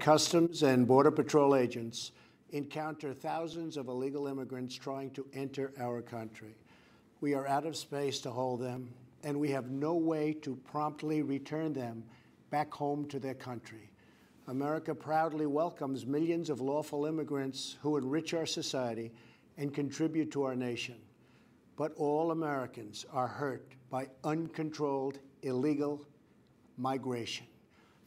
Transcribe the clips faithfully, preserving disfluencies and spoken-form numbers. Customs and Border Patrol agents encounter thousands of illegal immigrants trying to enter our country. We are out of space to hold them, and we have no way to promptly return them back home to their country. America proudly welcomes millions of lawful immigrants who enrich our society and contribute to our nation. But all Americans are hurt by uncontrolled illegal migration.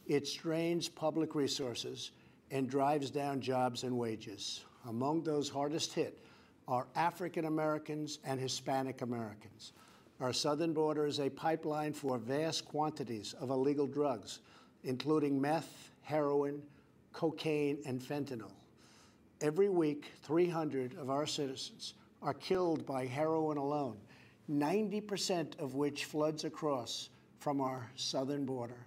It strains public resources and drives down jobs and wages. Among those hardest hit are African Americans and Hispanic Americans. Our southern border is a pipeline for vast quantities of illegal drugs, including meth, heroin, cocaine, and fentanyl. Every week, three hundred of our citizens are killed by heroin alone, ninety percent of which floods across from our southern border.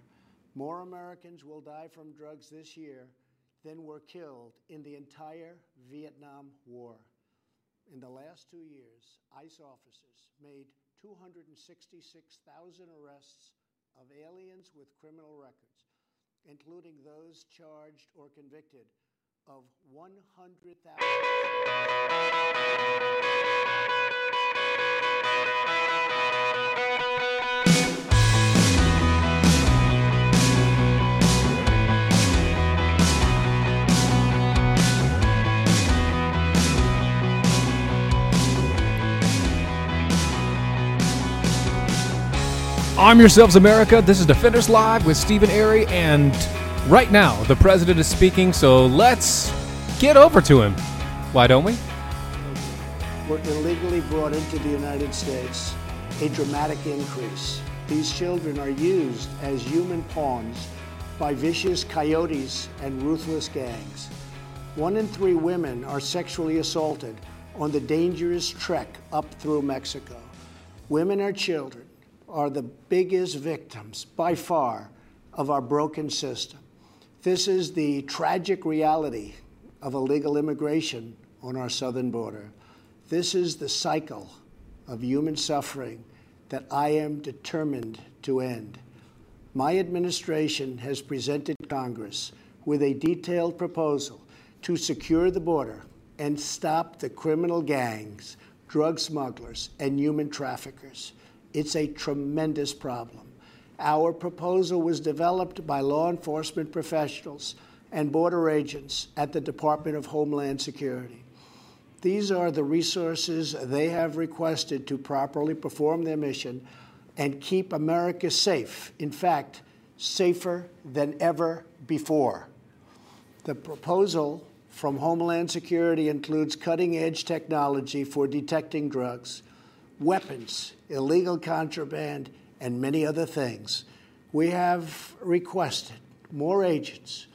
More Americans will die from drugs this year than were killed in the entire Vietnam War. In the last two years, ICE officers made two hundred sixty-six thousand arrests of aliens with criminal records, including those charged or convicted of one hundred thousand... Arm yourselves, America. This is Defenders Live with Stephen Airey, and right now the president is speaking, so let's get over to him. Why don't we? Were illegally brought into the United States, a dramatic increase. These children are used as human pawns by vicious coyotes and ruthless gangs. One in three women are sexually assaulted on the dangerous trek up through Mexico. Women are children. Are the biggest victims, by far, of our broken system. This is the tragic reality of illegal immigration on our southern border. This is the cycle of human suffering that I am determined to end. My administration has presented Congress with a detailed proposal to secure the border and stop the criminal gangs, drug smugglers, and human traffickers. It's a tremendous problem. Our proposal was developed by law enforcement professionals and border agents at the Department of Homeland Security. These are the resources they have requested to properly perform their mission and keep America safe, in fact, safer than ever before. The proposal from Homeland Security includes cutting-edge technology for detecting drugs, weapons, illegal contraband, and many other things. We have requested more agents,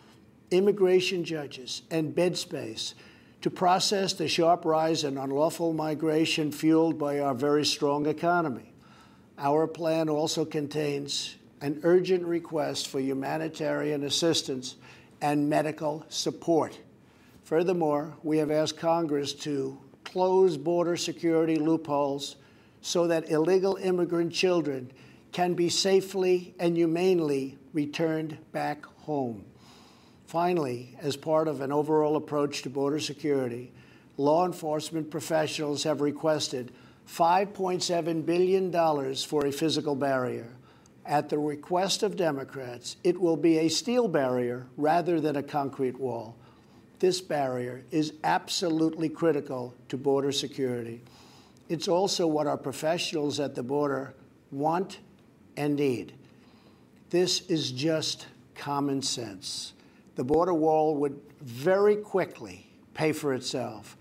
immigration judges, and bed space to process the sharp rise in unlawful migration fueled by our very strong economy. Our plan also contains an urgent request for humanitarian assistance and medical support. Furthermore, we have asked Congress to close border security loopholes so that illegal immigrant children can be safely and humanely returned back home. Finally, as part of an overall approach to border security, law enforcement professionals have requested five point seven billion dollars for a physical barrier. At the request of Democrats, it will be a steel barrier rather than a concrete wall. This barrier is absolutely critical to border security. It's also what our professionals at the border want and need. This is just common sense. The border wall would very quickly pay for itself.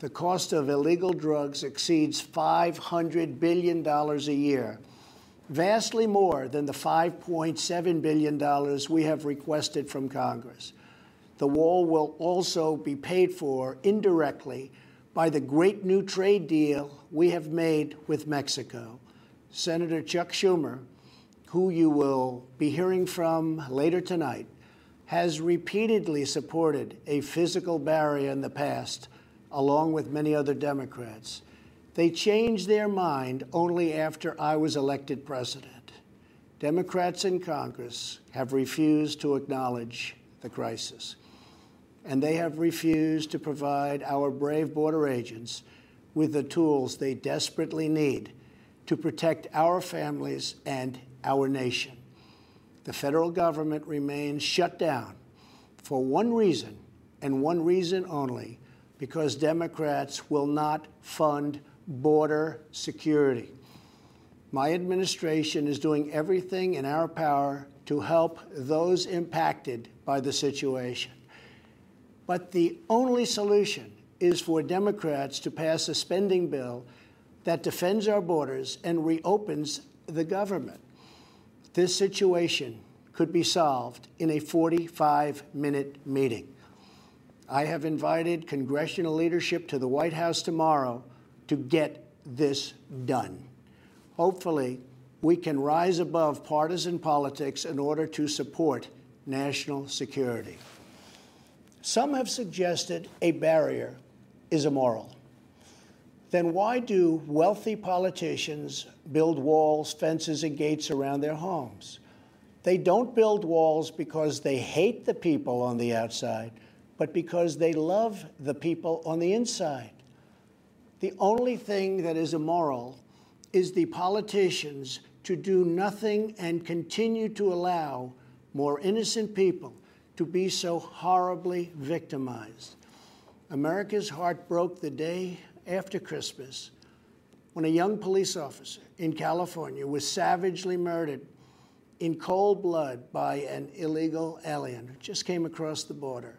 The cost of illegal drugs exceeds five hundred billion dollars a year, vastly more than the five point seven billion dollars we have requested from Congress. The wall will also be paid for indirectly by the great new trade deal we have made with Mexico. Senator Chuck Schumer, who you will be hearing from later tonight, has repeatedly supported a physical barrier in the past, along with many other Democrats. They changed their mind only after I was elected president. Democrats in Congress have refused to acknowledge the crisis, and they have refused to provide our brave border agents with the tools they desperately need to protect our families and our nation. The federal government remains shut down for one reason, and one reason only, because Democrats will not fund border security. My administration is doing everything in our power to help those impacted by the situation. But the only solution is for Democrats to pass a spending bill that defends our borders and reopens the government. This situation could be solved in a forty-five minute meeting. I have invited congressional leadership to the White House tomorrow to get this done. Hopefully, we can rise above partisan politics in order to support national security. Some have suggested a barrier is immoral. Then why do wealthy politicians build walls, fences, and gates around their homes? They don't build walls because they hate the people on the outside, but because they love the people on the inside. The only thing that is immoral is the politicians to do nothing and continue to allow more innocent people to be so horribly victimized. America's heart broke the day after Christmas, when a young police officer in California was savagely murdered in cold blood by an illegal alien who just came across the border.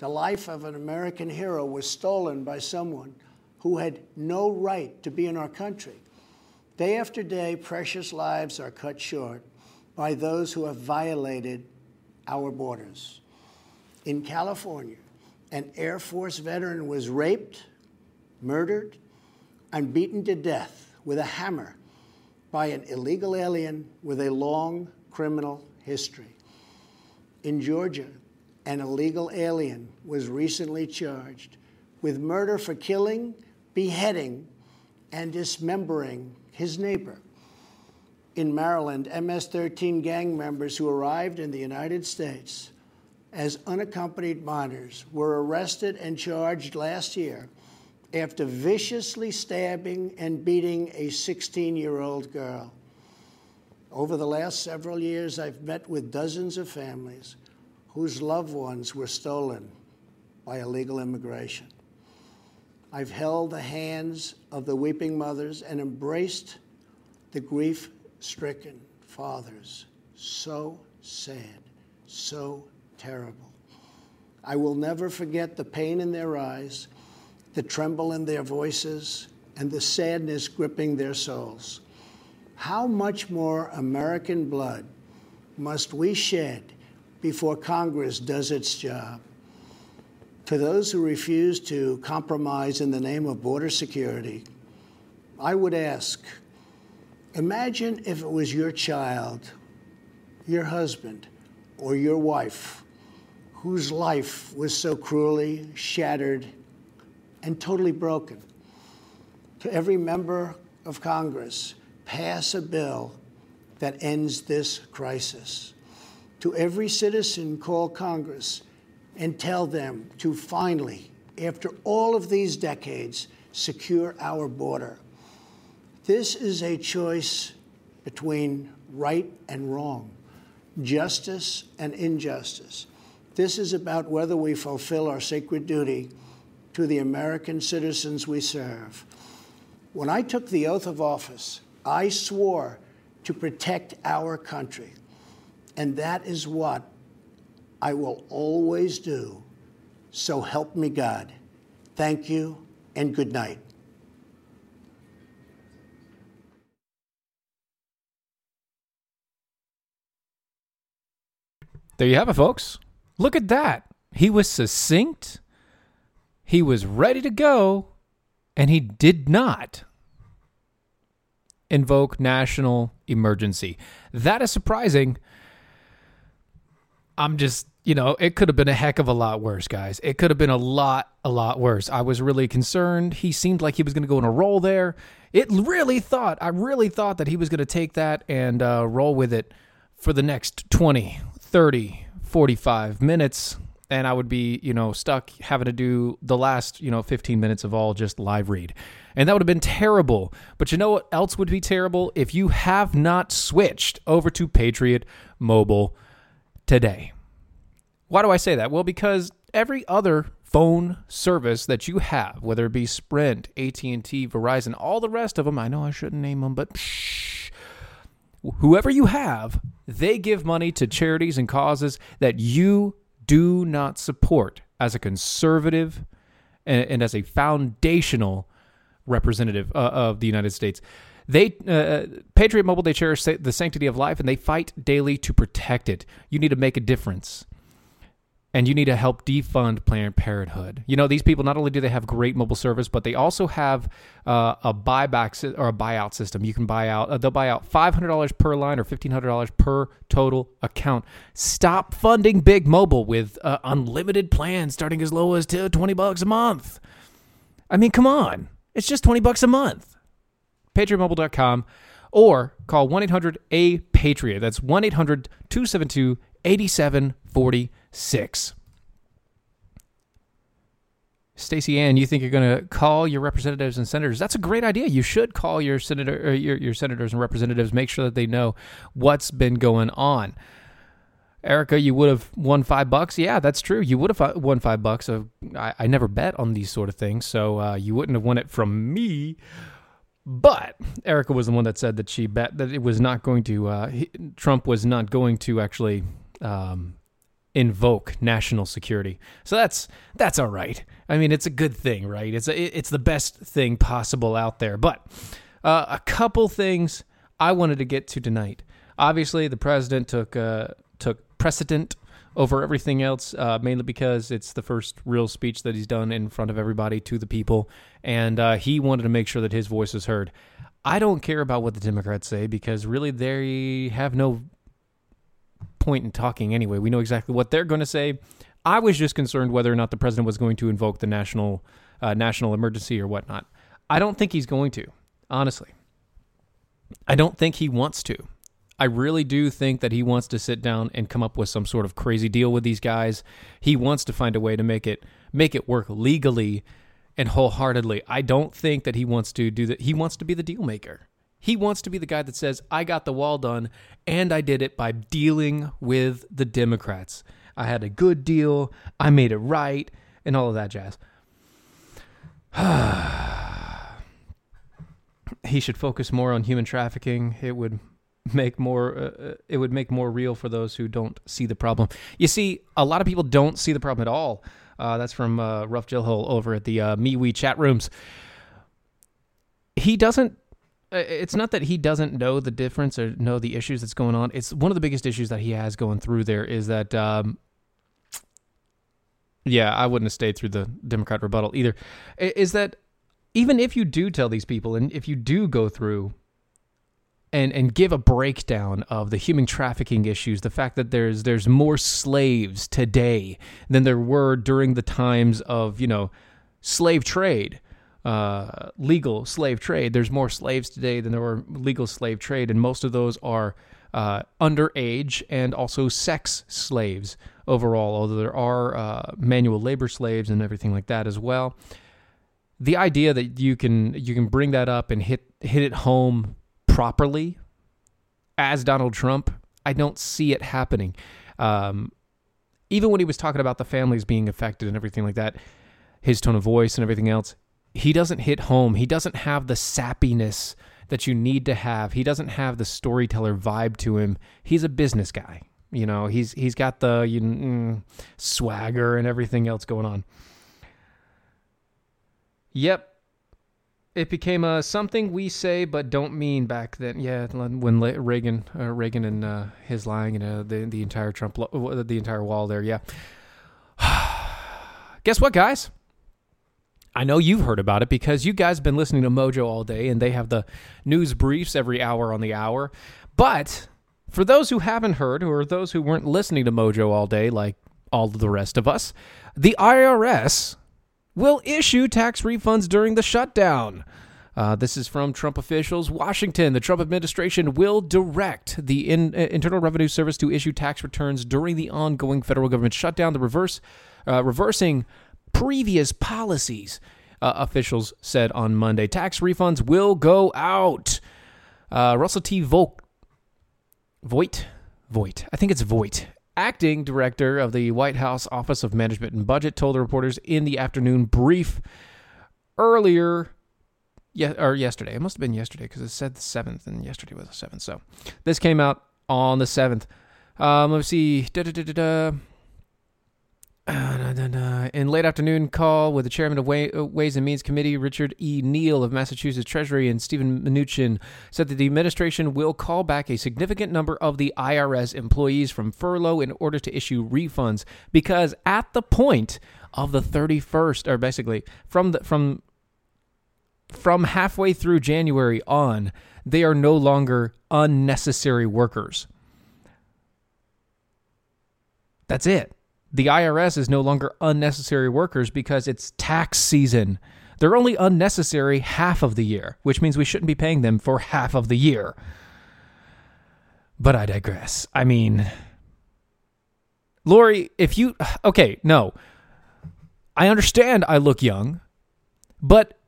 The life of an American hero was stolen by someone who had no right to be in our country. Day after day, precious lives are cut short by those who have violated our borders. In California, an Air Force veteran was raped, murdered, and beaten to death with a hammer by an illegal alien with a long criminal history. In Georgia, an illegal alien was recently charged with murder for killing, beheading, and dismembering his neighbor. In Maryland, M S thirteen gang members who arrived in the United States as unaccompanied minors were arrested and charged last year after viciously stabbing and beating a sixteen year old girl. Over the last several years, I've met with dozens of families whose loved ones were stolen by illegal immigration. I've held the hands of the weeping mothers and embraced the grief-stricken fathers. So sad, so terrible. I will never forget the pain in their eyes, the tremble in their voices, and the sadness gripping their souls. How much more American blood must we shed before Congress does its job? To those who refuse to compromise in the name of border security, I would ask, imagine if it was your child, your husband, or your wife whose life was so cruelly shattered and totally broken. To every member of Congress, pass a bill that ends this crisis. to every citizen, call Congress and tell them to finally, after all of these decades, secure our border. This is a choice between right and wrong, justice and injustice. This is about whether we fulfill our sacred duty to the American citizens we serve. When I took the oath of office, I swore to protect our country, and that is what I will always do. So help me God. Thank you, and good night. There you have it, folks. Look at that. He was succinct. He was ready to go, and he did not invoke national emergency. That is surprising. I'm just, you know, it could have been a heck of a lot worse, guys. It could have been a lot, a lot worse. I was really concerned. He seemed like he was going to go on a roll there. It really thought, I really thought that he was going to take that and uh, roll with it for the next twenty, thirty, forty-five minutes. And I would be, you know, stuck having to do the last, you know, fifteen minutes of all just live read. And that would have been terrible. But you know what else would be terrible? If you have not switched over to Patriot Mobile today. Why do I say that? Well, because every other phone service that you have, whether it be Sprint, A T and T, Verizon, all the rest of them, I know I shouldn't name them, but shh, whoever you have, they give money to charities and causes that you do not support as a conservative and, and as a foundational representative uh, of the United States. They uh, Patriot Mobile, they cherish the sanctity of life, and they fight daily to protect it. You need to make a difference, and you need to help defund Planned Parenthood. You know, these people, not only do they have great mobile service, but they also have uh, a buyback or a buyout system. You can buy out. Uh, they'll buy out five hundred dollars per line or fifteen hundred dollars per total account. Stop funding big mobile with uh, unlimited plans starting as low as twenty bucks a month. I mean, come on. It's just twenty bucks a month. Patriot Mobile dot com or call one eight hundred A Patriot. That's one eight hundred two seven two eight seven four zero. Six. Stacey Ann, you think you're going to call your representatives and senators? That's a great idea. You should call your senator, or your, your senators and representatives. Make sure that they know what's been going on. Erica, you would have won five bucks. Yeah, that's true. You would have won five bucks. I, I never bet on these sort of things, so uh, you wouldn't have won it from me. But Erica was the one that said that she bet that it was not going to. Uh, he, Trump was not going to actually. Um, invoke national security. So that's that's all right. I mean, it's a good thing, right? It's a, it's the best thing possible out there. But uh, a couple things I wanted to get to tonight. Obviously, the president took uh, took precedent over everything else, uh, mainly because it's the first real speech that he's done in front of everybody to the people, and uh, he wanted to make sure that his voice was heard. I don't care about what the Democrats say, because really they have no point in talking anyway. We know exactly what they're going to say. I was just concerned whether or not the president was going to invoke the national uh, national emergency or whatnot. I don't think he's going to, honestly. I don't think he wants to. I really do think that he wants to sit down and come up with some sort of crazy deal with these guys. He wants to find a way to make it make it work legally and wholeheartedly. I don't think that he wants to do that. He wants to be the deal maker. He wants to be the guy that says, I got the wall done, and I did it by dealing with the Democrats. I had a good deal, I made it right, and all of that jazz. He should focus more on human trafficking. It would make more uh, it would make more real for those who don't see the problem. You see, a lot of people don't see the problem at all. Uh, that's from uh, Rough Jillhole over at the uh, MeWe chat rooms. He doesn't It's not that he doesn't know the difference or know the issues that's going on. It's one of the biggest issues that he has going through there is that, um, yeah, I wouldn't have stayed through the Democrat rebuttal either, is that even if you do tell these people and if you do go through and, and give a breakdown of the human trafficking issues, the fact that there's there's more slaves today than there were during the times of, you know, slave trade. Uh, legal slave trade. There's more slaves today than there were legal slave trade, and most of those are uh, underage and also sex slaves overall, although there are uh, manual labor slaves and everything like that as well. The idea that you can you can bring that up and hit hit it home properly as Donald Trump, I don't see it happening. Um, even when he was talking about the families being affected and everything like that, his tone of voice and everything else, he doesn't hit home. He doesn't have the sappiness that you need to have. He doesn't have the storyteller vibe to him. He's a business guy. You know, he's he's got the you, mm, swagger and everything else going on. Yep. It became a something we say but don't mean back then. Yeah, when Reagan, uh, Reagan and uh, his lying and uh, the the entire Trump, lo- the entire wall there. Yeah. Guess what, guys? I know you've heard about it because you guys have been listening to Mojo all day, and they have the news briefs every hour on the hour. But for those who haven't heard, or those who weren't listening to Mojo all day like all of the rest of us, the I R S will issue tax refunds during the shutdown. Uh, this is from Trump officials. Washington, the Trump administration will direct the in, uh, Internal Revenue Service to issue tax returns during the ongoing federal government shutdown, the reverse, uh, reversing previous policies, uh, officials said on Monday. Tax refunds will go out. Uh, Russell T. Voigt, Voigt, Voigt, I think it's Voigt, acting director of the White House Office of Management and Budget, told the reporters in the afternoon brief earlier, yeah, or yesterday. It must have been yesterday because it said the seventh, and yesterday was the seventh. So this came out on the seventh. Um, let's see. Da, da, da, da, da. Uh, da, da, da. In late afternoon call with the chairman of Way, uh, Ways and Means Committee, Richard E. Neal of Massachusetts Treasury, and Steven Mnuchin said that the administration will call back a significant number of the I R S employees from furlough in order to issue refunds, because at the point of the thirty-first, or basically from the, from from halfway through January on, they are no longer unnecessary workers. That's it. The I R S is no longer unnecessary workers because it's tax season. They're only unnecessary half of the year, which means we shouldn't be paying them for half of the year. But I digress. I mean, Lori, if you... Okay, no. I understand I look young, but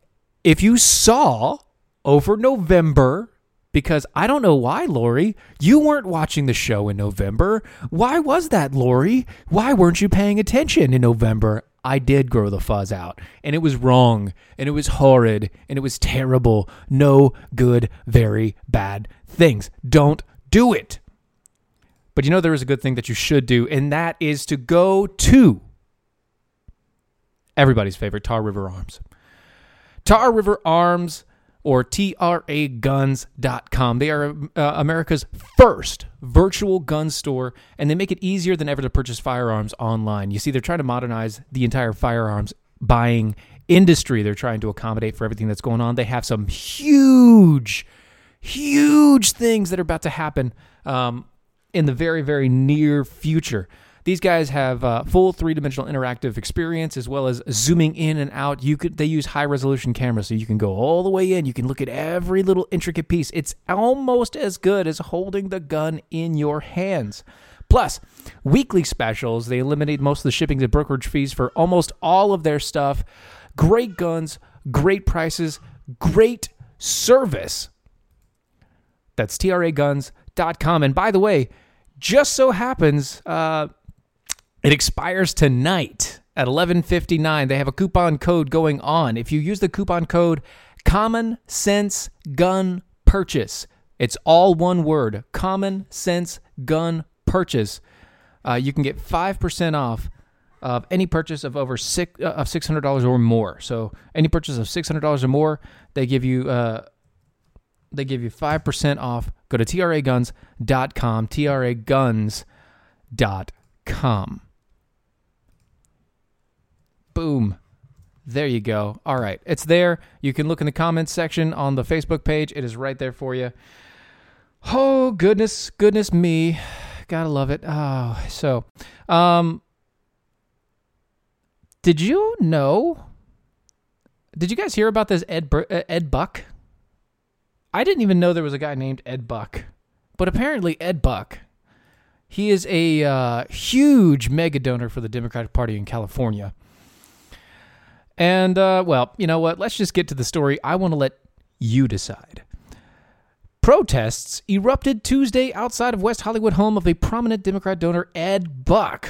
if you saw over November... Because I don't know why, Lori, you weren't watching the show in November. Why was that, Lori? Why weren't you paying attention in November? I did grow the fuzz out, and it was wrong, and it was horrid, and it was terrible. No good, very bad things. Don't do it. But you know there is a good thing that you should do, and that is to go to everybody's favorite, Tar River Arms. Tar River Arms, or T R A guns dot com. They are uh, America's first virtual gun store, and they make it easier than ever to purchase firearms online. You see, they're trying to modernize the entire firearms buying industry. They're trying to accommodate for everything that's going on. They have some huge, huge things that are about to happen um, in the very, very near future. These guys have uh, full three-dimensional interactive experience, as well as zooming in and out. You could they use high-resolution cameras, so you can go all the way in. You can look at every little intricate piece. It's almost as good as holding the gun in your hands. Plus, weekly specials. They eliminate most of the shipping and brokerage fees for almost all of their stuff. Great guns, great prices, great service. That's T R A guns dot com. And by the way, just so happens... Uh, It expires tonight at eleven fifty-nine. They have a coupon code going on. If you use the coupon code Common Sense Gun Purchase, it's all one word, Common Sense Gun Purchase, uh, you can get five percent off of any purchase of over six uh, of six hundred dollars or more. So any purchase of six hundred dollars or more, they give you uh, they give you five percent off. Go to T R A guns dot com, T R A guns dot com. Boom. There you go. All right. It's there. You can look in the comments section on the Facebook page. It is right there for you. Oh, goodness, goodness me. Gotta love it. Oh, so, um, did you know, did you guys hear about this Ed, Ed Buck? I didn't even know there was a guy named Ed Buck But apparently Ed Buck, he is a uh, huge mega donor for the Democratic Party in California. And, uh, well, you know what? Let's just get to the story. I want to let you decide. Protests erupted Tuesday outside of West Hollywood, home of a prominent Democrat donor, Ed Buck,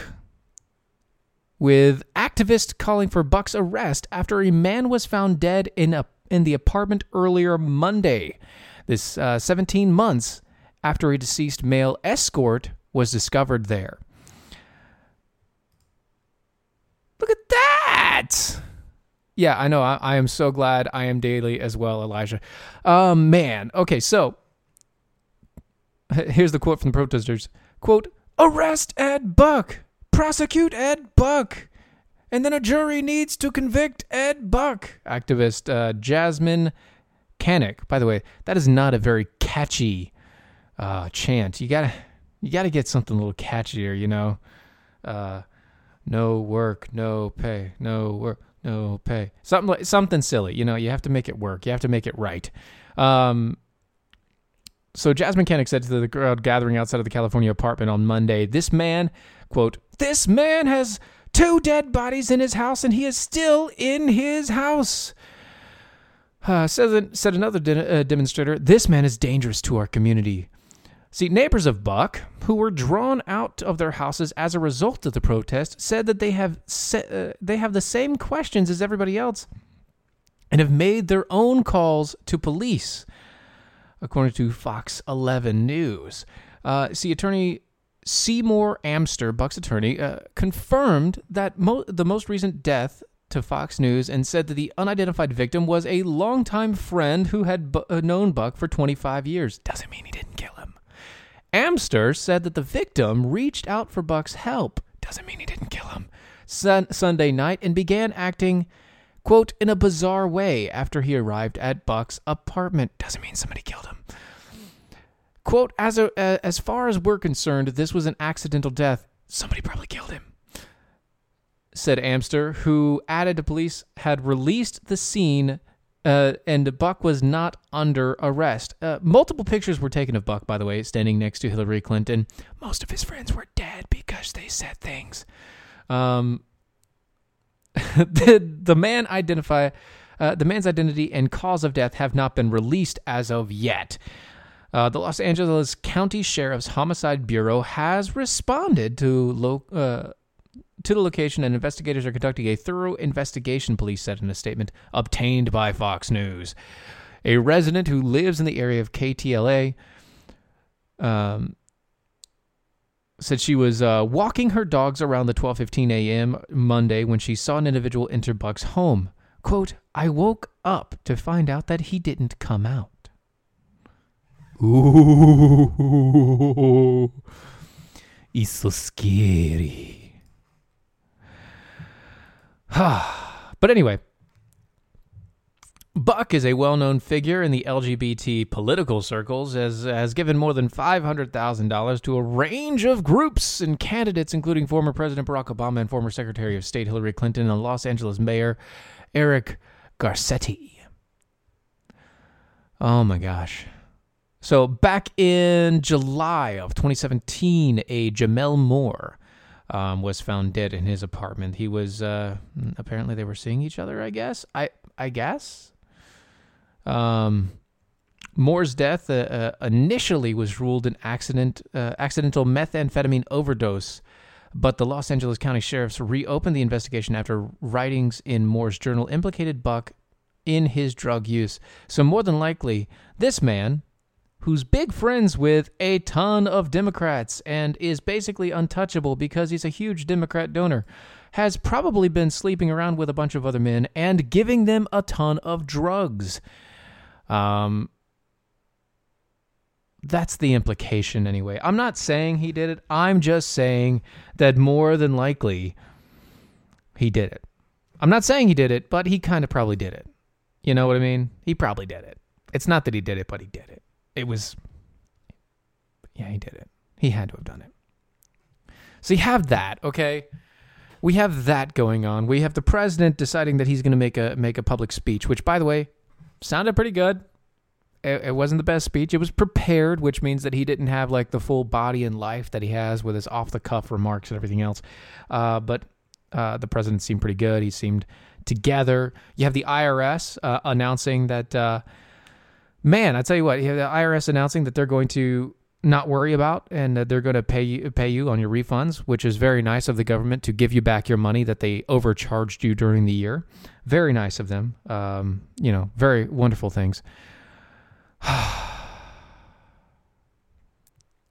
with activists calling for Buck's arrest after a man was found dead in a in the apartment earlier Monday. This uh, seventeen months after a deceased male escort was discovered there. Look at that! Yeah, I know. I, I am so glad I am daily as well, Elijah. Uh, man. Okay, so here's the quote from the protesters. Quote, "Arrest Ed Buck. Prosecute Ed Buck. And then a jury needs to convict Ed Buck." Activist uh, Jasmine Cannick. By the way, that is not a very catchy uh, chant. You gotta, you gotta get something a little catchier, you know. Uh, no work, no pay, no work. No pay. Something like, something silly. You know, you have to make it work. You have to make it right. Um, so Jasmine Cannick said to the crowd gathering outside of the California apartment on Monday, this man, quote, "This man has two dead bodies in his house and he is still in his house." Uh, said, said another de- uh, demonstrator, "This man is dangerous to our community." See, neighbors of Buck, who were drawn out of their houses as a result of the protest, said that they have se- uh, they have the same questions as everybody else and have made their own calls to police, according to Fox eleven News. Uh, see, attorney Seymour Amster, Buck's attorney, uh, confirmed that mo- the most recent death to Fox News and said that the unidentified victim was a longtime friend who had bu- uh, known Buck for twenty-five years. Doesn't mean he didn't kill him. Amster said that the victim reached out for Buck's help, doesn't mean he didn't kill him, sun- Sunday night and began acting, quote, "in a bizarre way" after he arrived at Buck's apartment. Doesn't mean somebody killed him. Quote, as, a, uh, as far as we're concerned, this was an accidental death. Somebody probably killed him," said Amster, who added the police had released the scene Uh, and Buck was not under arrest. Uh, multiple pictures were taken of Buck, by the way, standing next to Hillary Clinton. Most of his friends were dead because they said things. Um, the, the man identify, uh, the man's identity and cause of death have not been released as of yet. Uh, the Los Angeles County Sheriff's Homicide Bureau has responded to lo- uh, to the location, and investigators are conducting a thorough investigation, police said in a statement obtained by Fox News. A resident who lives in the area of K T L A um, said she was uh, walking her dogs around the twelve fifteen a.m. Monday when she saw an individual enter Buck's home. Quote, "I woke up to find out that he didn't come out." Ooh, it's so scary. But anyway, Buck is a well-known figure in the L G B T political circles, as has given more than five hundred thousand dollars to a range of groups and candidates, including former President Barack Obama and former Secretary of State Hillary Clinton and Los Angeles Mayor Eric Garcetti. Oh my gosh. So back in July of twenty seventeen, a Jamel Moore Um, was found dead in his apartment. He was, uh, apparently they were seeing each other, I guess. I I guess. Um, Moore's death uh, uh, initially was ruled an accident, uh, accidental methamphetamine overdose, but the Los Angeles County Sheriff's reopened the investigation after writings in Moore's journal implicated Buck in his drug use. So more than likely, this man, who's big friends with a ton of Democrats and is basically untouchable because he's a huge Democrat donor, has probably been sleeping around with a bunch of other men and giving them a ton of drugs. Um, that's the implication anyway. I'm not saying he did it. I'm just saying that more than likely he did it. I'm not saying he did it, but he kind of probably did it. You know what I mean? He probably did it. It's not that he did it, but he did it. It was, yeah, he did it. He had to have done it. So you have that, okay? We have that going on. We have the president deciding that he's going to make a make a public speech, which, by the way, sounded pretty good. it wasn't the best speech. It was prepared, which means that he didn't have like the full body and life that he has with his off-the-cuff remarks and everything else. Uh, but uh, the president seemed pretty good. He seemed together. You have the I R S uh, announcing that, uh, man, I tell you what, you have the I R S announcing that they're going to not worry about, and that they're going to pay you, pay you on your refunds, which is very nice of the government to give you back your money that they overcharged you during the year. Very nice of them. Um, you know, very wonderful things.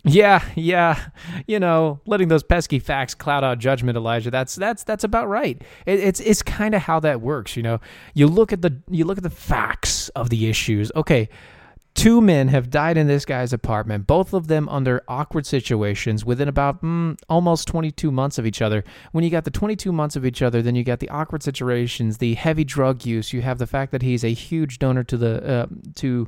yeah, yeah. You know, letting those pesky facts cloud our judgment, Elijah. That's that's that's about right. It, it's it's kind of how that works. You know, you look at the you look at the facts of the issues. Okay. Two men have died in this guy's apartment, both of them under awkward situations within about mm, almost twenty-two months of each other. When you got the twenty-two months of each other, then you got the awkward situations, the heavy drug use. You have the fact that he's a huge donor to the uh, to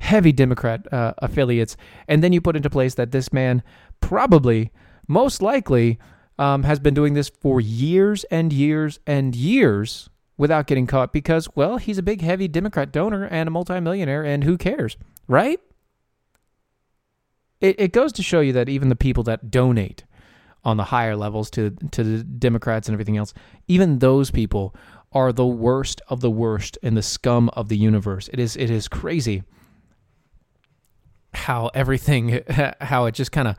heavy Democrat uh, affiliates. And then you put into place that this man probably, most likely, um, has been doing this for years and years and years without getting caught because, well, he's a big, heavy Democrat donor and a multimillionaire, and who cares, right? It it goes to show you that even the people that donate on the higher levels to, to the Democrats and everything else, even those people are the worst of the worst and the scum of the universe. It is it is crazy how everything, how it just kind of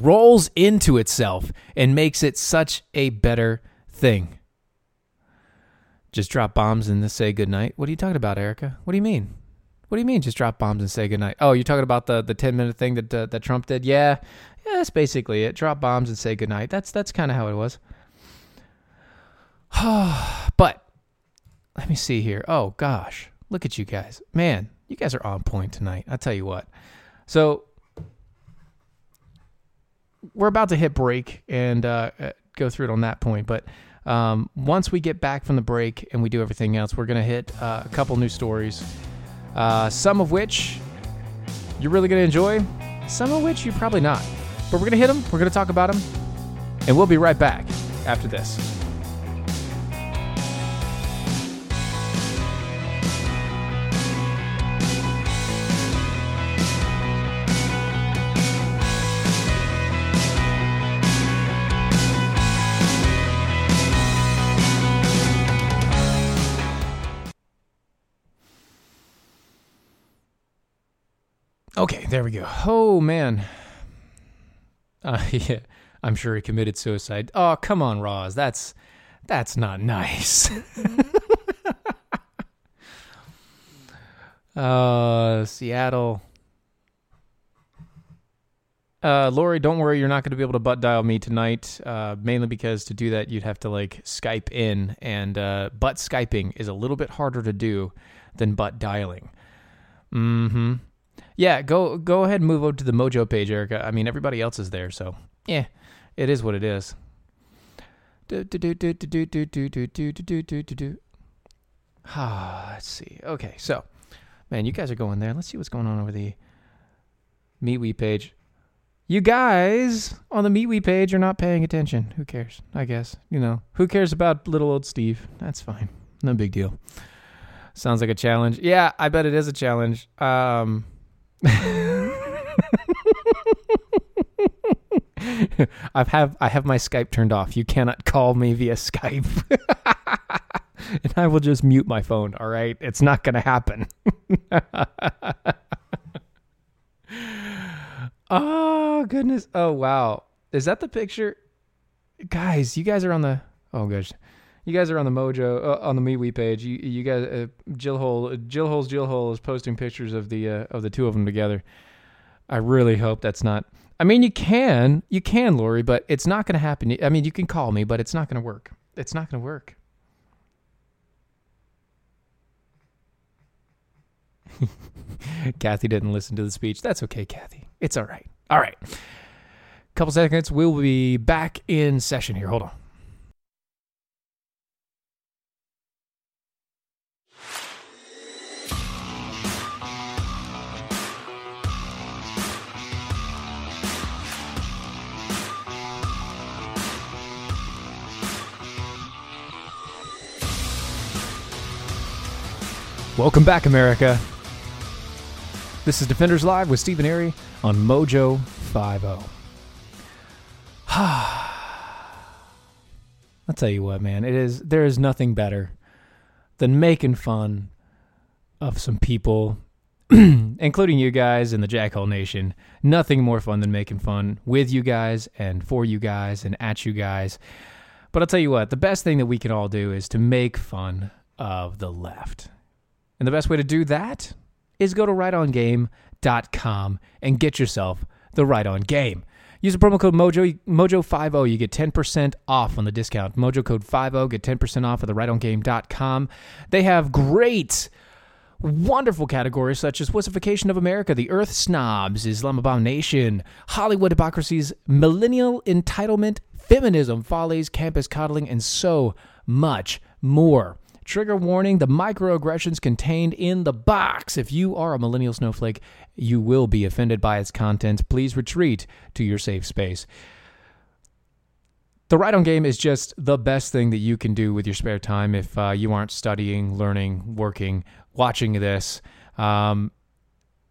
rolls into itself and makes it such a better thing. Just drop bombs and say goodnight? What are you talking about, Erica? What do you mean? What do you mean just drop bombs and say goodnight? Oh, you're talking about the, the ten-minute thing that uh, that Trump did? Yeah, yeah, that's basically it. Drop bombs and say goodnight. That's that's kind of how it was. But let me see here. Oh, gosh. Look at you guys. Man, you guys are on point tonight. I'll tell you what. So we're about to hit break and uh, go through it on that point, but Um, once we get back from the break and we do everything else, we're going to hit uh, a couple new stories, uh, some of which you're really going to enjoy, some of which you're probably not. But we're going to hit them, we're going to talk about them, and we'll be right back after this. Okay, there we go. Oh, man. Uh, yeah, I'm sure he committed suicide. Oh, come on, Roz. That's that's not nice. uh, Seattle. Uh, Lori, don't worry. You're not going to be able to butt dial me tonight, uh, mainly because to do that, you'd have to, like, Skype in. And uh, butt Skyping is a little bit harder to do than butt dialing. Mm-hmm. Yeah, go go ahead and move over to the Mojo page, Erica. I mean, everybody else is there, so yeah, it is what it is. Ah, let's see. Okay, so, man, you guys are going there. Let's see what's going on over the MeWe page. You guys on the MeWe page are not paying attention. Who cares? I guess, you know, who cares about little old Steve? That's fine. No big deal. Sounds like a challenge. Yeah, I bet it is a challenge. Um... I have I have my Skype turned off. You cannot call me via Skype. And I will just mute my phone, all right? It's not going to happen. Oh, goodness. Oh, wow. Is that the picture? Guys, you guys are on the Oh gosh. You guys are on the Mojo, uh, on the MeWe page. You, you guys, uh, Jill Hole, Jill Hole's Jill Hole is posting pictures of the uh, of the two of them together. I really hope that's not. I mean, you can, you can, Lori, but it's not going to happen. I mean, you can call me, but it's not going to work. It's not going to work. Kathy didn't listen to the speech. That's okay, Kathy. It's all right. All right. Couple seconds. We'll be back in session here. Hold on. Welcome back, America. This is Defenders Live with Stephen Airey on Mojo fifty. I'll tell you what, man, it is there is nothing better than making fun of some people, including you guys in the Jackhole Nation. Nothing more fun than making fun with you guys and for you guys and at you guys. But I'll tell you what, the best thing that we can all do is to make fun of the left. And the best way to do that is go to write on game dot com and get yourself the Write-On Game. Use the promo code Mojo, Mojo fifty, you get ten percent off on the discount. Mojo code fifty, get ten percent off at the write on game dot com. They have great, wonderful categories such as Wussification of America, The Earth Snobs, Islam Abomination, Hollywood Democracies, Millennial Entitlement, Feminism, Follies, Campus Coddling, and so much more. Trigger warning, the microaggressions contained in the box. If you are a millennial snowflake, you will be offended by its contents. Please retreat to your safe space. The Write-On Game is just the best thing that you can do with your spare time if uh, you aren't studying, learning, working, watching this. Um,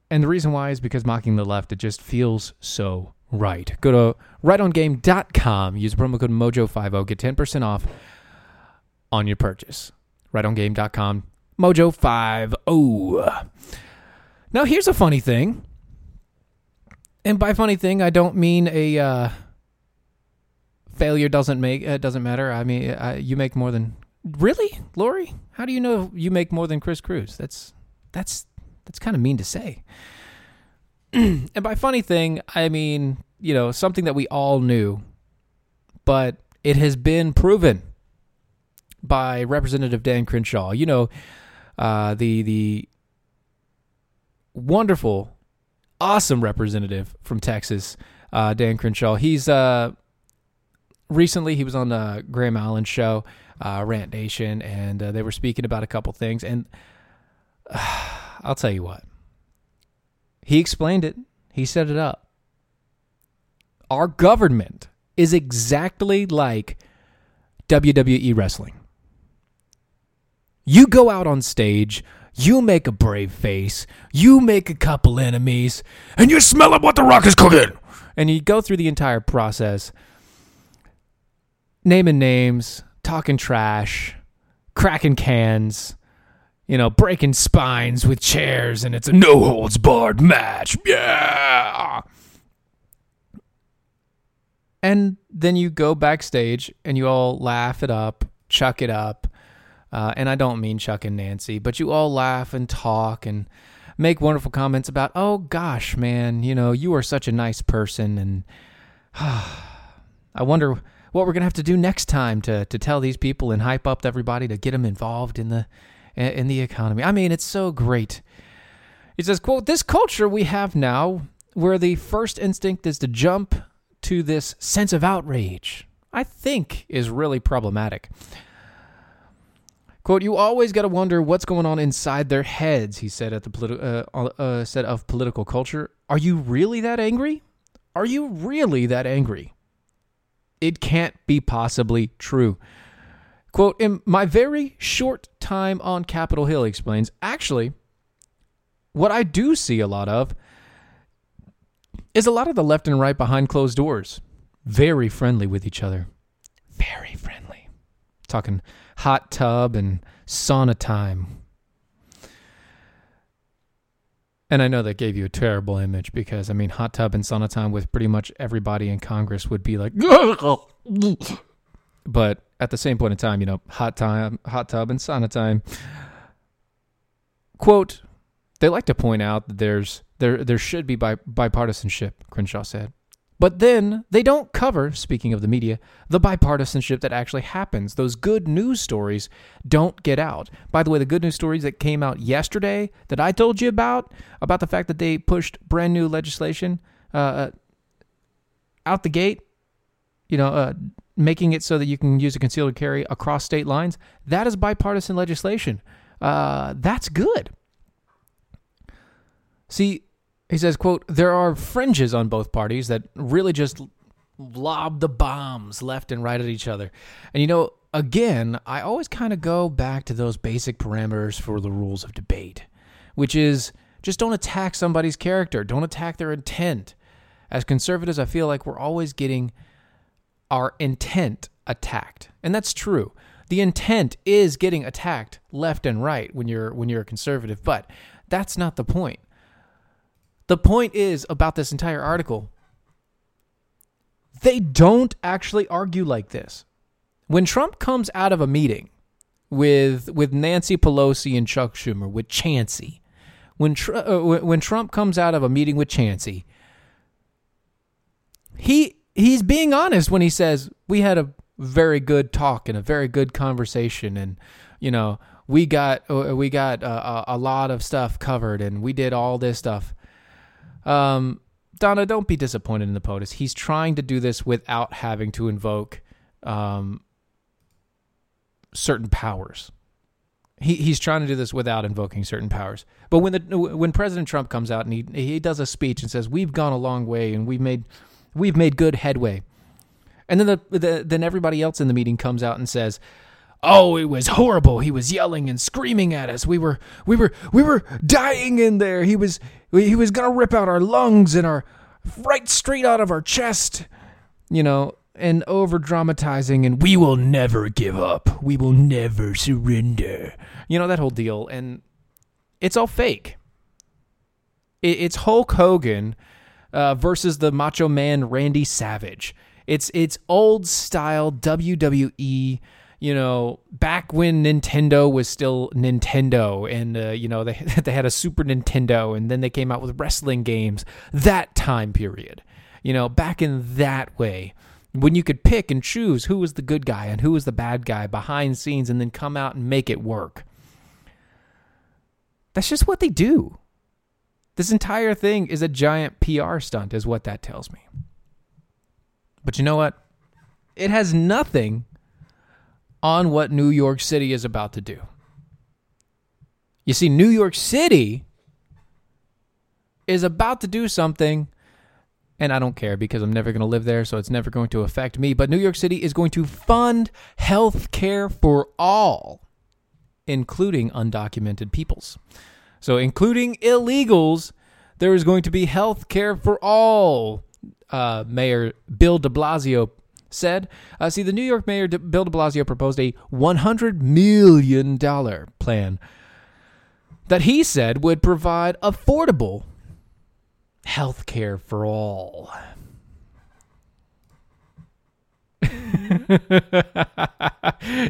and the reason why is because mocking the left, it just feels so right. Go to write on game dot com, use promo code Mojo fifty, get ten percent off on your purchase. write on game dot com, Mojo fifty. Now, here's a funny thing. And by funny thing, I don't mean a uh, failure doesn't make uh, doesn't matter. I mean, I, you make more than... Really, Lori? How do you know you make more than Chris Cruz? That's that's that's kind of mean to say. And by funny thing, I mean, you know, something that we all knew, but it has been proven by Representative Dan Crenshaw. You know, uh, the the wonderful, awesome representative from Texas, uh, Dan Crenshaw. He's uh, recently he was on the Graham Allen show, uh, Rant Nation, and uh, they were speaking about a couple things. And uh, I'll tell you what, he explained it. He set it up. Our government is exactly like W W E wrestling. You go out on stage, you make a brave face, you make a couple enemies, and you smell up what the Rock is cooking. And you go through the entire process, naming names, talking trash, cracking cans, you know, breaking spines with chairs, and it's a no-holds-barred match. Yeah! And then you go backstage, and you all laugh it up, chuck it up. Uh, and I don't mean Chuck and Nancy, but you all laugh and talk and make wonderful comments about, oh, gosh, man, you know, you are such a nice person. And uh, I wonder what we're going to have to do next time to to tell these people and hype up everybody to get them involved in the, in the economy. I mean, it's so great. It says, quote, this culture we have now where the first instinct is to jump to this sense of outrage, I think is really problematic. Quote, you always got to wonder what's going on inside their heads, he said at the politi- uh, uh, said of political culture. Are you really that angry? Are you really that angry? It can't be possibly true. Quote, in my very short time on Capitol Hill, he explains, actually, what I do see a lot of is a lot of the left and right behind closed doors. Very friendly with each other. Very friendly. Talking hot tub and sauna time. And I know that gave you a terrible image because, I mean, hot tub and sauna time with pretty much everybody in Congress would be like, but at the same point in time, you know, hot time, hot tub and sauna time. Quote, they like to point out that there's there there should be bi- bipartisanship, Crenshaw said. But then they don't cover, speaking of the media, the bipartisanship that actually happens. Those good news stories don't get out. By the way, the good news stories that came out yesterday that I told you about, about the fact that they pushed brand new legislation uh, out the gate, you know, uh, making it so that you can use a concealed carry across state lines, that is bipartisan legislation. Uh, that's good. See, he says, quote, there are fringes on both parties that really just lob the bombs left and right at each other. And, you know, again, I always kind of go back to those basic parameters for the rules of debate, which is Just don't attack somebody's character. Don't attack their intent. As conservatives, I feel like we're always getting our intent attacked. And that's true. The intent is getting attacked left and right when you're when you're a conservative, but that's not the point. The point is about this entire article. They don't actually argue like this. When Trump comes out of a meeting with with Nancy Pelosi and Chuck Schumer, with Chancey, when Tr- uh, when Trump comes out of a meeting with Chancey, he he's being honest when he says, we had a very good talk and a very good conversation, and you know we got uh, we got uh, a lot of stuff covered, and we did all this stuff. Um, Donna, don't be disappointed in the POTUS. He's trying to do this without having to invoke um, certain powers. He he's trying to do this without invoking certain powers. But when the when President Trump comes out and he he does a speech and says, "We've gone a long way and we've made we've made good headway," and then the, the then everybody else in the meeting comes out and says, "Oh, it was horrible. He was yelling and screaming at us. We were, we were, we were dying in there. He was, he was gonna rip out our lungs and our right straight out of our chest, you know, and over dramatizing. And we will never give up. We will never surrender. You know, that whole deal. And it's all fake. It's Hulk Hogan uh, versus the Macho Man Randy Savage. It's it's old style W W E." You know, back when Nintendo was still Nintendo, and uh, you know they they had a Super Nintendo, and then they came out with wrestling games. That time period, you know, back in that way, when you could pick and choose who was the good guy and who was the bad guy behind scenes, and then come out and make it work. That's just what they do. This entire thing is a giant P R stunt, is what that tells me. But you know what? It has nothing on what New York City is about to do. You see, New York City is about to do something, and I don't care because I'm never going to live there, so it's never going to affect me, but New York City is going to fund health care for all, including undocumented peoples. So including illegals, there is going to be health care for all, uh, Mayor Bill de Blasio said. Uh, see, the New York Mayor Bill de Blasio proposed a one hundred million dollars plan that he said would provide affordable health care for all.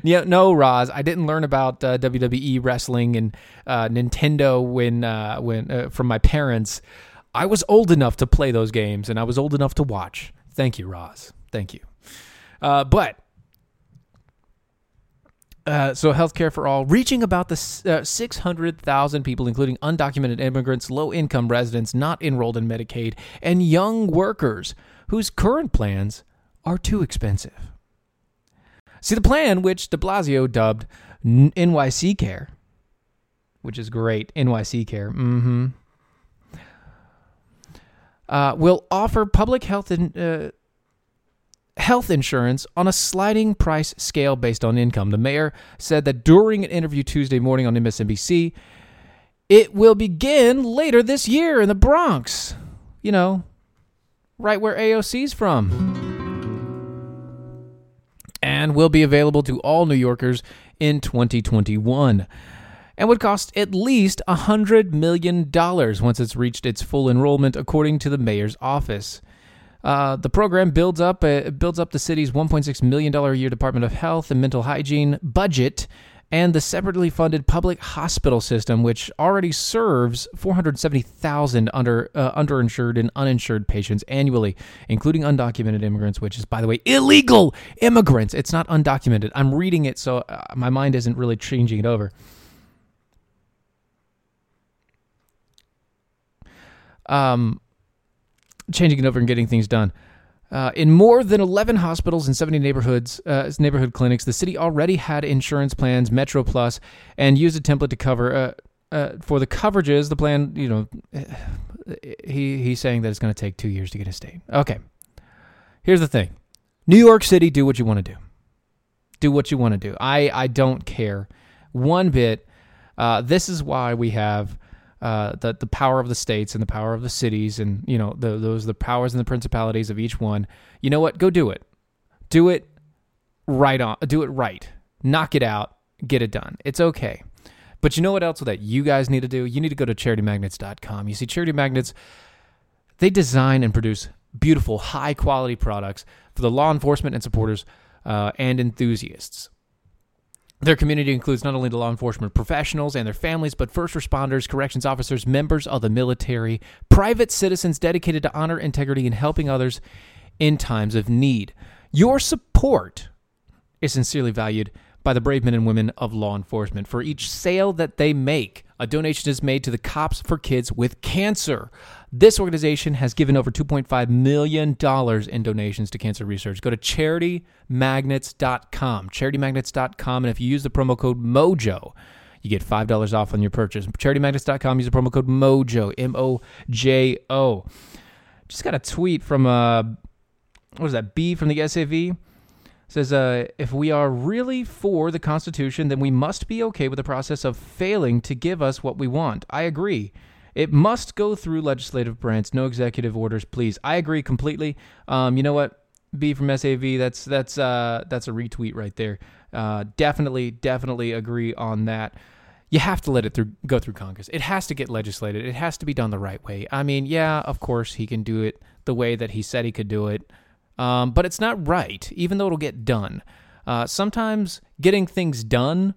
Yeah, no, Roz, I didn't learn about uh, W W E wrestling and uh, Nintendo when uh, when uh, from my parents. I was old enough to play those games, and I was old enough to watch. Thank you, Roz. Thank you. Uh, but, uh, so healthcare for all, reaching about the uh, six hundred thousand people, including undocumented immigrants, low-income residents not enrolled in Medicaid, and young workers whose current plans are too expensive. See, the plan, which de Blasio dubbed N Y C Care, which is great, N Y C Care, mm-hmm, uh, will offer public health and uh, health insurance on a sliding price scale based on income. The mayor said that during an interview Tuesday morning on M S N B C, it will begin later this year in the Bronx. You know, right where A O C's from. And will be available to all New Yorkers in twenty twenty-one. And would cost at least one hundred million dollars once it's reached its full enrollment, according to the mayor's office. Uh, the program builds up uh, builds up the city's one point six million dollars a year Department of Health and Mental Hygiene budget and the separately funded public hospital system, which already serves four hundred seventy thousand under uh, underinsured and uninsured patients annually, including undocumented immigrants, which is, by the way, illegal immigrants. It's not undocumented. I'm reading it, so uh, my mind isn't really changing it over. Um... Changing it over and getting things done. Uh, in more than eleven hospitals and seventy neighborhoods, uh, neighborhood clinics, the city already had insurance plans, Metro Plus, and used a template to cover uh, uh, for the coverages. The plan, you know, he he's saying that it's going to take two years to get a state. Okay, here's the thing: New York City, do what you want to do. Do what you want to do. I I don't care one bit. Uh, this is why we have uh, the, the power of the states and the power of the cities and, you know, the, those, the powers and the principalities of each one, you know what? Go do it. Do it right on. Do it right. Knock it out. Get it done. It's okay. But you know what else that you guys need to do? You need to go to charity magnets dot com. You see, Charity Magnets, they design and produce beautiful, high-quality products for the law enforcement and supporters uh, and enthusiasts. Their community includes not only the law enforcement professionals and their families, but first responders, corrections officers, members of the military, private citizens dedicated to honor, integrity, and helping others in times of need. Your support is sincerely valued by the brave men and women of law enforcement. For each sale that they make, a donation is made to the Cops for Kids with Cancer. This organization has given over two point five million dollars in donations to cancer research. Go to charity magnets dot com, charity magnets dot com, and if you use the promo code MOJO, you get five dollars off on your purchase. charity magnets dot com, use the promo code MOJO, M O J O. Just got a tweet from, uh, what is that, B from the S A V? Says, uh, if we are really for the Constitution, then we must be okay with the process of failing to give us what we want. I agree. It must go through legislative branch. No executive orders, please. I agree completely. Um, you know what? B from S A V, that's that's uh, that's a retweet right there. Uh, definitely, definitely agree on that. You have to let it through, go through Congress. It has to get legislated. It has to be done the right way. I mean, yeah, of course he can do it the way that he said he could do it. Um, but it's not right, even though it'll get done. Uh, sometimes getting things done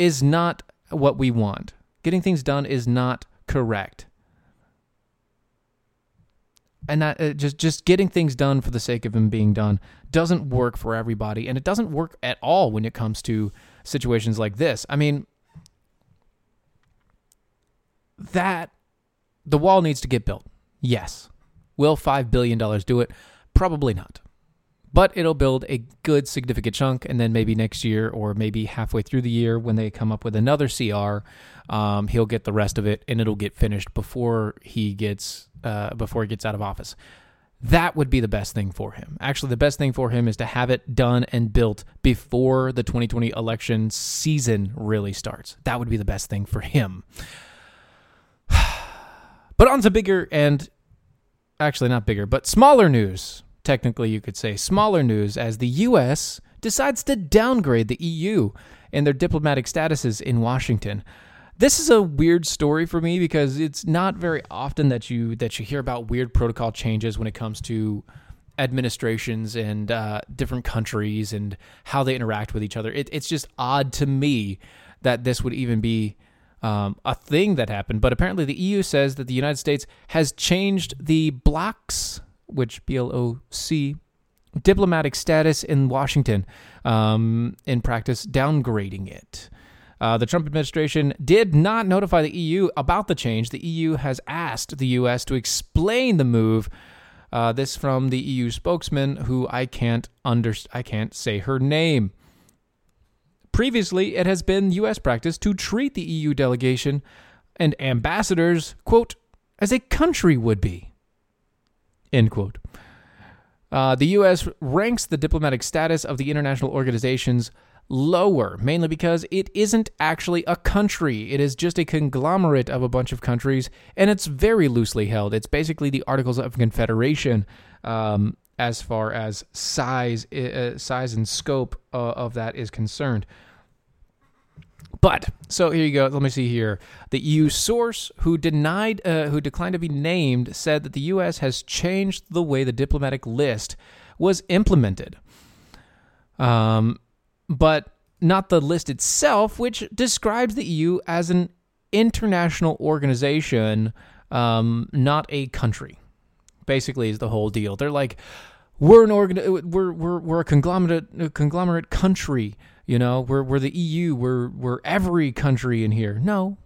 is not what we want. Getting things done is not correct. And that, uh, just, just getting things done for the sake of them being done doesn't work for everybody, and it doesn't work at all when it comes to situations like this. I mean, that, the wall needs to get built. Yes. Will five billion dollars do it? Probably not, but it'll build a good significant chunk, and then maybe next year or maybe halfway through the year when they come up with another C R, um, he'll get the rest of it, and it'll get finished before he gets uh, before he gets out of office. That would be the best thing for him. Actually, the best thing for him is to have it done and built before the twenty twenty election season really starts. That would be the best thing for him. But on to bigger and, actually not bigger, but smaller news. Technically, you could say smaller news, as the U S decides to downgrade the E U and their diplomatic statuses in Washington. This is a weird story for me because it's not very often that you that you hear about weird protocol changes when it comes to administrations and uh, different countries and how they interact with each other. It, it's just odd to me that this would even be Um, a thing that happened. But apparently the E U says that the United States has changed the bloc's, which B L O C, diplomatic status in Washington, um, in practice downgrading it. Uh, the Trump administration did not notify the E U about the change. The E U has asked the U S to explain the move. Uh, this from the E U spokesman, who I can't under- I can't say her name. Previously, it has been U S practice to treat the E U delegation and ambassadors, quote, as a country would be, end quote. Uh, the U S ranks the diplomatic status of the international organizations lower, mainly because it isn't actually a country. It is just a conglomerate of a bunch of countries, and it's very loosely held. It's basically the Articles of Confederation, um, as far as size uh, size and scope uh, of that is concerned. But, so here you go. Let me see here. The E U source who denied, uh, who declined to be named, said that the U S has changed the way the diplomatic list was implemented. Um, but not the list itself, which describes the E U as an international organization, um, not a country. Basically, is the whole deal. They're like, we're an organ, we're we're we're a conglomerate a conglomerate country. You know, we're we're the E U. We're we're every country in here. No,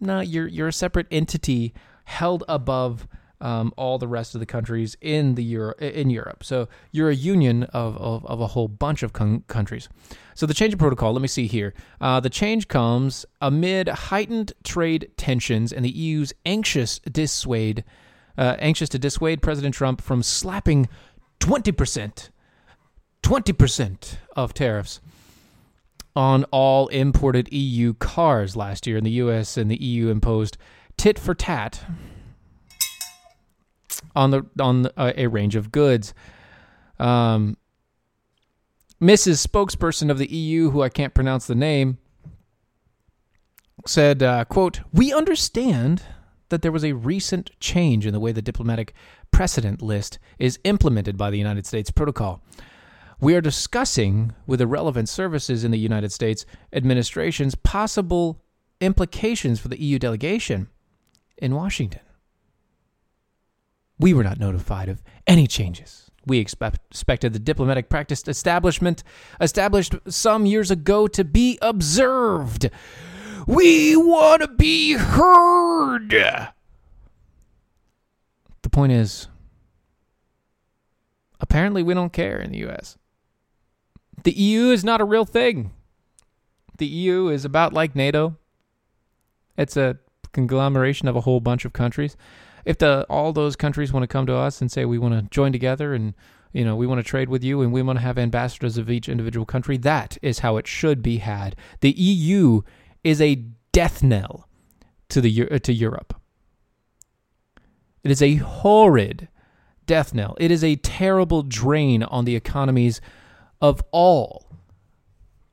no, you're you're a separate entity held above um, all the rest of the countries in the Euro in Europe. So you're a union of of, of a whole bunch of con- countries. So the change of protocol. Let me see here. Uh, the change comes amid heightened trade tensions and the E U's anxious dissuade. Uh, anxious to dissuade President Trump from slapping twenty percent, twenty percent of tariffs on all imported E U cars last year. And the U S and the E U imposed tit for tat on the on the, uh, a range of goods. Um, Missus Spokesperson of the E U, who I can't pronounce the name, said, uh, quote, "We understand that there was a recent change in the way the diplomatic precedent list is implemented by the United States protocol. We are discussing with the relevant services in the United States administration's possible implications for the E U delegation in Washington. We were not notified of any changes. We expect, expected the diplomatic practice establishment established some years ago to be observed. We want to be heard." The point is, apparently we don't care in the U S. The E U is not a real thing. The E U is about like NATO. It's a conglomeration of a whole bunch of countries. If the all those countries want to come to us and say we want to join together and, you know, we want to trade with you and we want to have ambassadors of each individual country, that is how it should be had. The E U is a death knell to the uh, to Europe. It is a horrid death knell. It is a terrible drain on the economies of all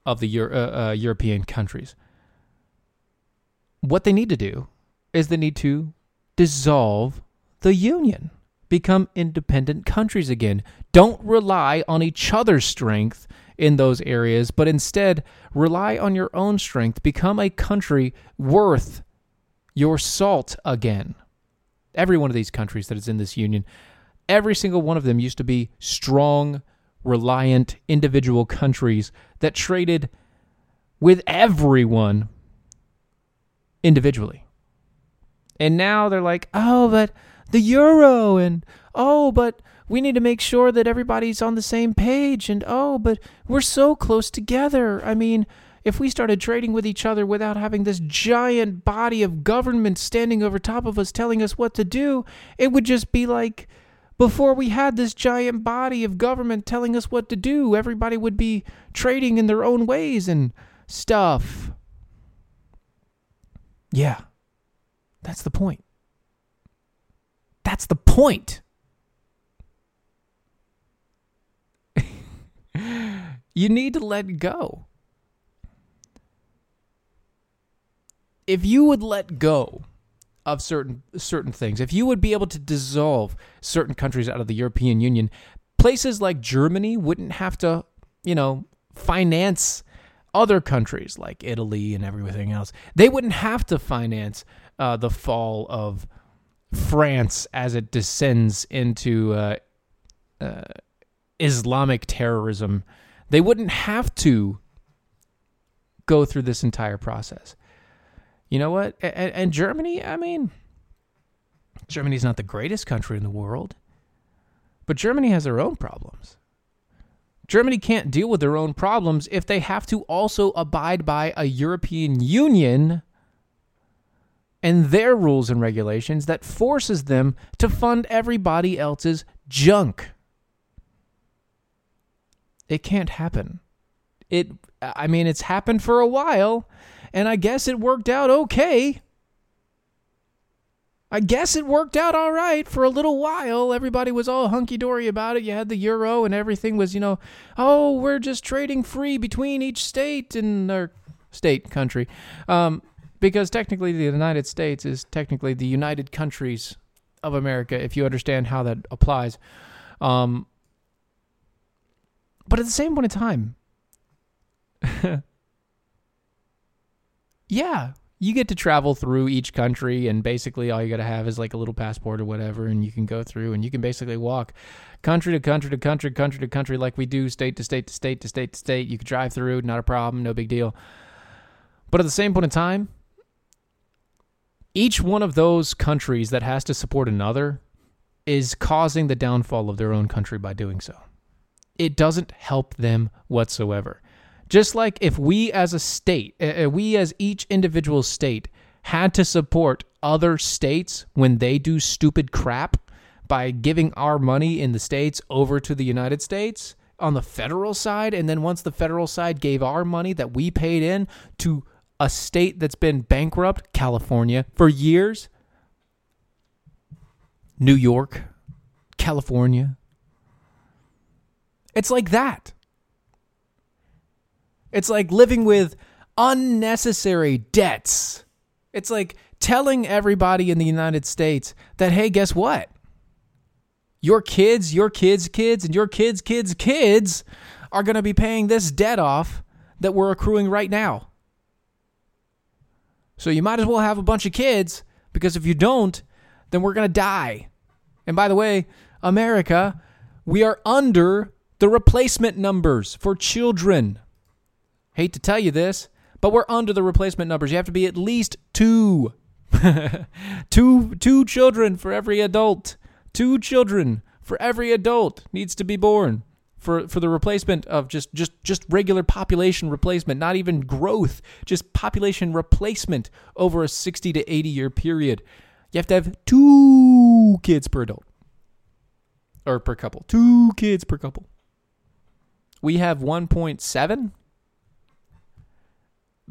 of the Euro- uh, uh, European countries. What they need to do is they need to dissolve the union, become independent countries again. Don't rely on each other's strength in those areas, but instead rely on your own strength. Become a country worth your salt again. Every one of these countries that is in this union, every single one of them used to be strong, reliant, individual countries that traded with everyone individually. And now they're like, oh, but the euro, and oh, but we need to make sure that everybody's on the same page, and oh, but we're so close together. I mean, if we started trading with each other without having this giant body of government standing over top of us telling us what to do, it would just be like before we had this giant body of government telling us what to do. Everybody would be trading in their own ways and stuff. Yeah. That's the point. That's the point. You need to let go. If you would let go of certain certain things, if you would be able to dissolve certain countries out of the European Union, places like Germany wouldn't have to, you know, finance other countries like Italy and everything else. They wouldn't have to finance Uh, the fall of France as it descends into uh, uh, Islamic terrorism. They wouldn't have to go through this entire process. You know what? And, and Germany, I mean, Germany's not the greatest country in the world, but Germany has their own problems. Germany can't deal with their own problems if they have to also abide by a European Union and their rules and regulations that forces them to fund everybody else's junk. It can't happen. It, I mean, it's happened for a while, and I guess it worked out okay. I guess it worked out all right for a little while. Everybody was all hunky-dory about it. You had the euro, and everything was, you know, oh, we're just trading free between each state and, or state, country. Um... Because technically the United States is technically the United Countries of America, if you understand how that applies. Um, but at the same point in time, yeah, you get to travel through each country, and basically all you got to have is like a little passport or whatever, and you can go through and you can basically walk country to country to country, country to country like we do, state to state to state to state to state. You can drive through, not a problem, no big deal. But at the same point in time, each one of those countries that has to support another is causing the downfall of their own country by doing so. It doesn't help them whatsoever. Just like if we as a state, we as each individual state had to support other states when they do stupid crap by giving our money in the states over to the United States on the federal side, and then once the federal side gave our money that we paid in to a state that's been bankrupt, California, for years, New York, California. It's like that. It's like living with unnecessary debts. It's like telling everybody in the United States that, hey, guess what? Your kids, your kids' kids, and your kids' kids' kids are going to be paying this debt off that we're accruing right now. So you might as well have a bunch of kids, because if you don't, then we're going to die. And by the way, America, we are under the replacement numbers for children. Hate to tell you this, but we're under the replacement numbers. You have to be at least two. two, two children for every adult. Two children for every adult needs to be born for, for the replacement of just, just, just regular population replacement, not even growth, just population replacement over a sixty to eighty year period. You have to have two kids per adult or per couple. Two kids per couple. We have one point seven.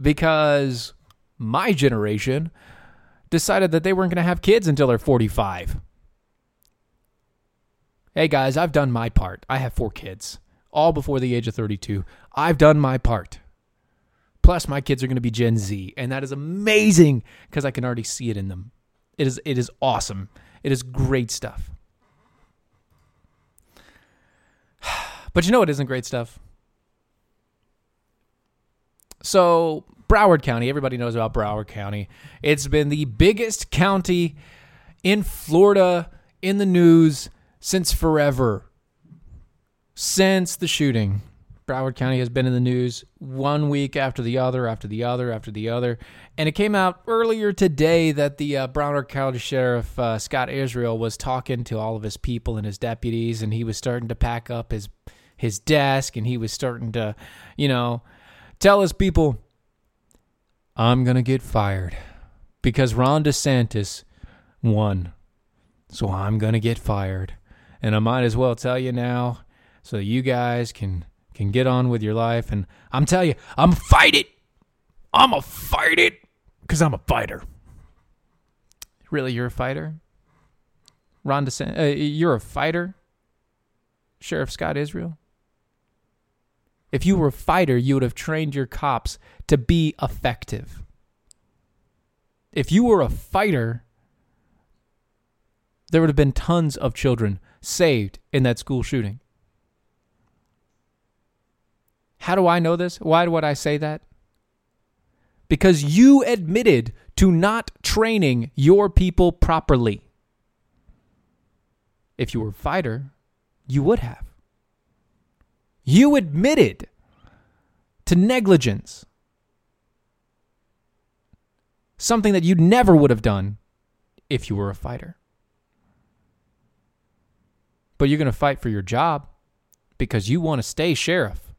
Because my generation decided that they weren't going to have kids until they're forty-five. Hey, guys, I've done my part. I have four kids, all before the age of thirty-two. I've done my part. Plus, my kids are going to be Gen Z, and that is amazing because I can already see it in them. It is, it is awesome. It is great stuff. But you know what isn't great stuff? So Broward County, everybody knows about Broward County. It's been the biggest county in Florida in the news since forever. Since the shooting, Broward County has been in the news one week after the other, after the other, after the other. And it came out earlier today that the uh, Broward County Sheriff uh, Scott Israel was talking to all of his people and his deputies, and he was starting to pack up his his desk, and he was starting to, you know, tell us people, I'm going to get fired because Ron DeSantis won. So I'm going to get fired. And I might as well tell you now so you guys can, can get on with your life. And I'm telling you, I'm fight it. I'm a fight it because I'm a fighter. Really, you're a fighter? Ron DeSantis, uh, you're a fighter? Sheriff Scott Israel? If you were a fighter, you would have trained your cops to be effective. If you were a fighter, there would have been tons of children saved in that school shooting. How do I know this? Why would I say that? Because you admitted to not training your people properly. If you were a fighter, you would have. You admitted to negligence, something that you never would have done if you were a fighter. But you're going to fight for your job because you want to stay sheriff,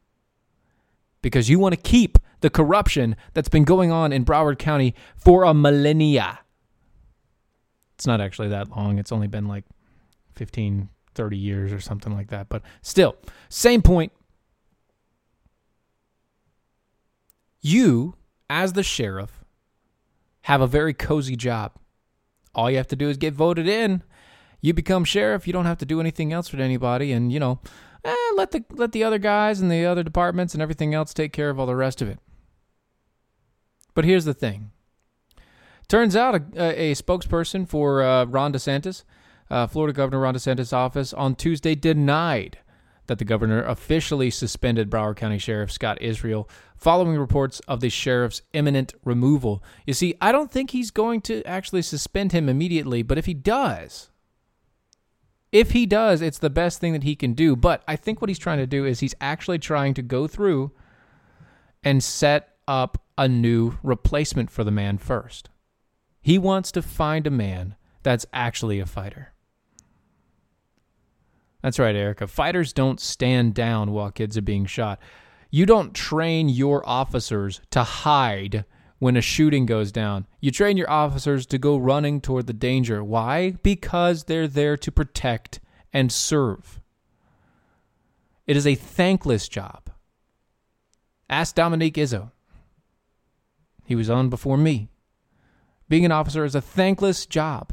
because you want to keep the corruption that's been going on in Broward County for a millennia. It's not actually that long. It's only been like fifteen, thirty years or something like that. But still, same point. You, as the sheriff, have a very cozy job. All you have to do is get voted in. You become sheriff. You don't have to do anything else with anybody. And, you know, eh, let the let the other guys and the other departments and everything else take care of all the rest of it. But here's the thing. Turns out a, a spokesperson for uh, Ron DeSantis, Uh, Florida Governor Ron DeSantis' office on Tuesday denied that the governor officially suspended Broward County Sheriff Scott Israel following reports of the sheriff's imminent removal. You see, I don't think he's going to actually suspend him immediately, but if he does, if he does, it's the best thing that he can do. But I think what he's trying to do is he's actually trying to go through and set up a new replacement for the man first. He wants to find a man that's actually a fighter. That's right, Erica. Fighters don't stand down while kids are being shot. You don't train your officers to hide when a shooting goes down. You train your officers to go running toward the danger. Why? Because they're there to protect and serve. It is a thankless job. Ask Dominique Izzo. He was on before me. Being an officer is a thankless job.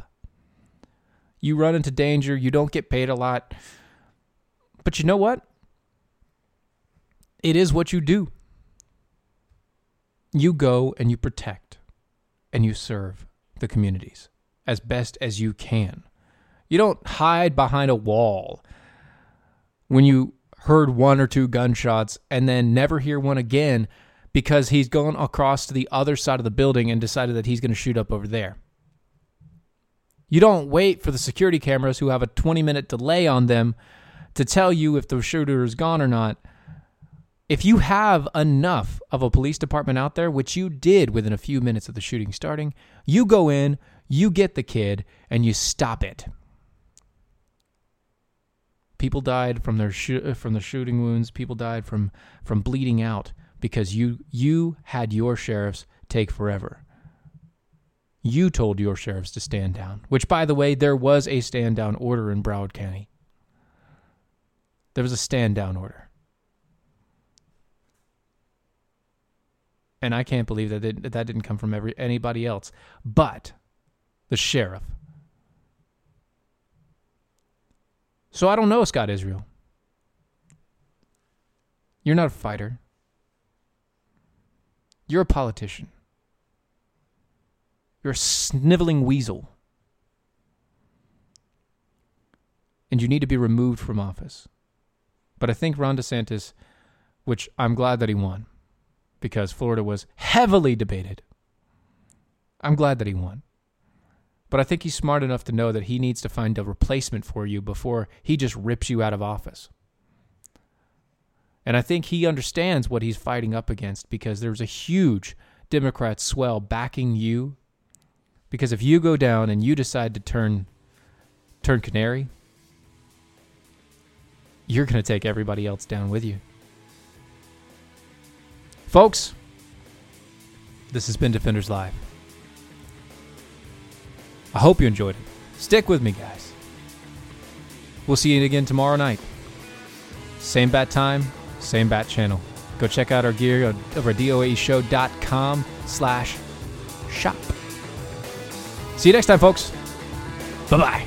You run into danger. You don't get paid a lot. But you know what? It is what you do. You go and you protect and you serve the communities as best as you can. You don't hide behind a wall when you heard one or two gunshots and then never hear one again because he's gone across to the other side of the building and decided that he's going to shoot up over there. You don't wait for the security cameras who have a twenty-minute delay on them to tell you if the shooter is gone or not. If you have enough of a police department out there, which you did within a few minutes of the shooting starting, you go in, you get the kid, and you stop it. People died from their sh- from the shooting wounds. People died from, from bleeding out because you you had your sheriffs take forever. You told your sheriffs to stand down, which, by the way, there was a stand-down order in Broward County. There was a stand-down order. And I can't believe that it, that didn't come from every, anybody else but the sheriff. So I don't know, Scott Israel. You're not a fighter. You're a politician. You're a sniveling weasel. And you need to be removed from office. But I think Ron DeSantis, which I'm glad that he won, because Florida was heavily debated. I'm glad that he won. But I think he's smart enough to know that he needs to find a replacement for you before he just rips you out of office. And I think he understands what he's fighting up against, because there's a huge Democrat swell backing you. Because if you go down and you decide to turn turn canary, you're going to take everybody else down with you. Folks, this has been Defenders Live. I hope you enjoyed it. Stick with me, guys. We'll see you again tomorrow night. Same bat time, same bat channel. Go check out our gear over at doaeshow.com slash shop. See you next time, folks. Bye-bye.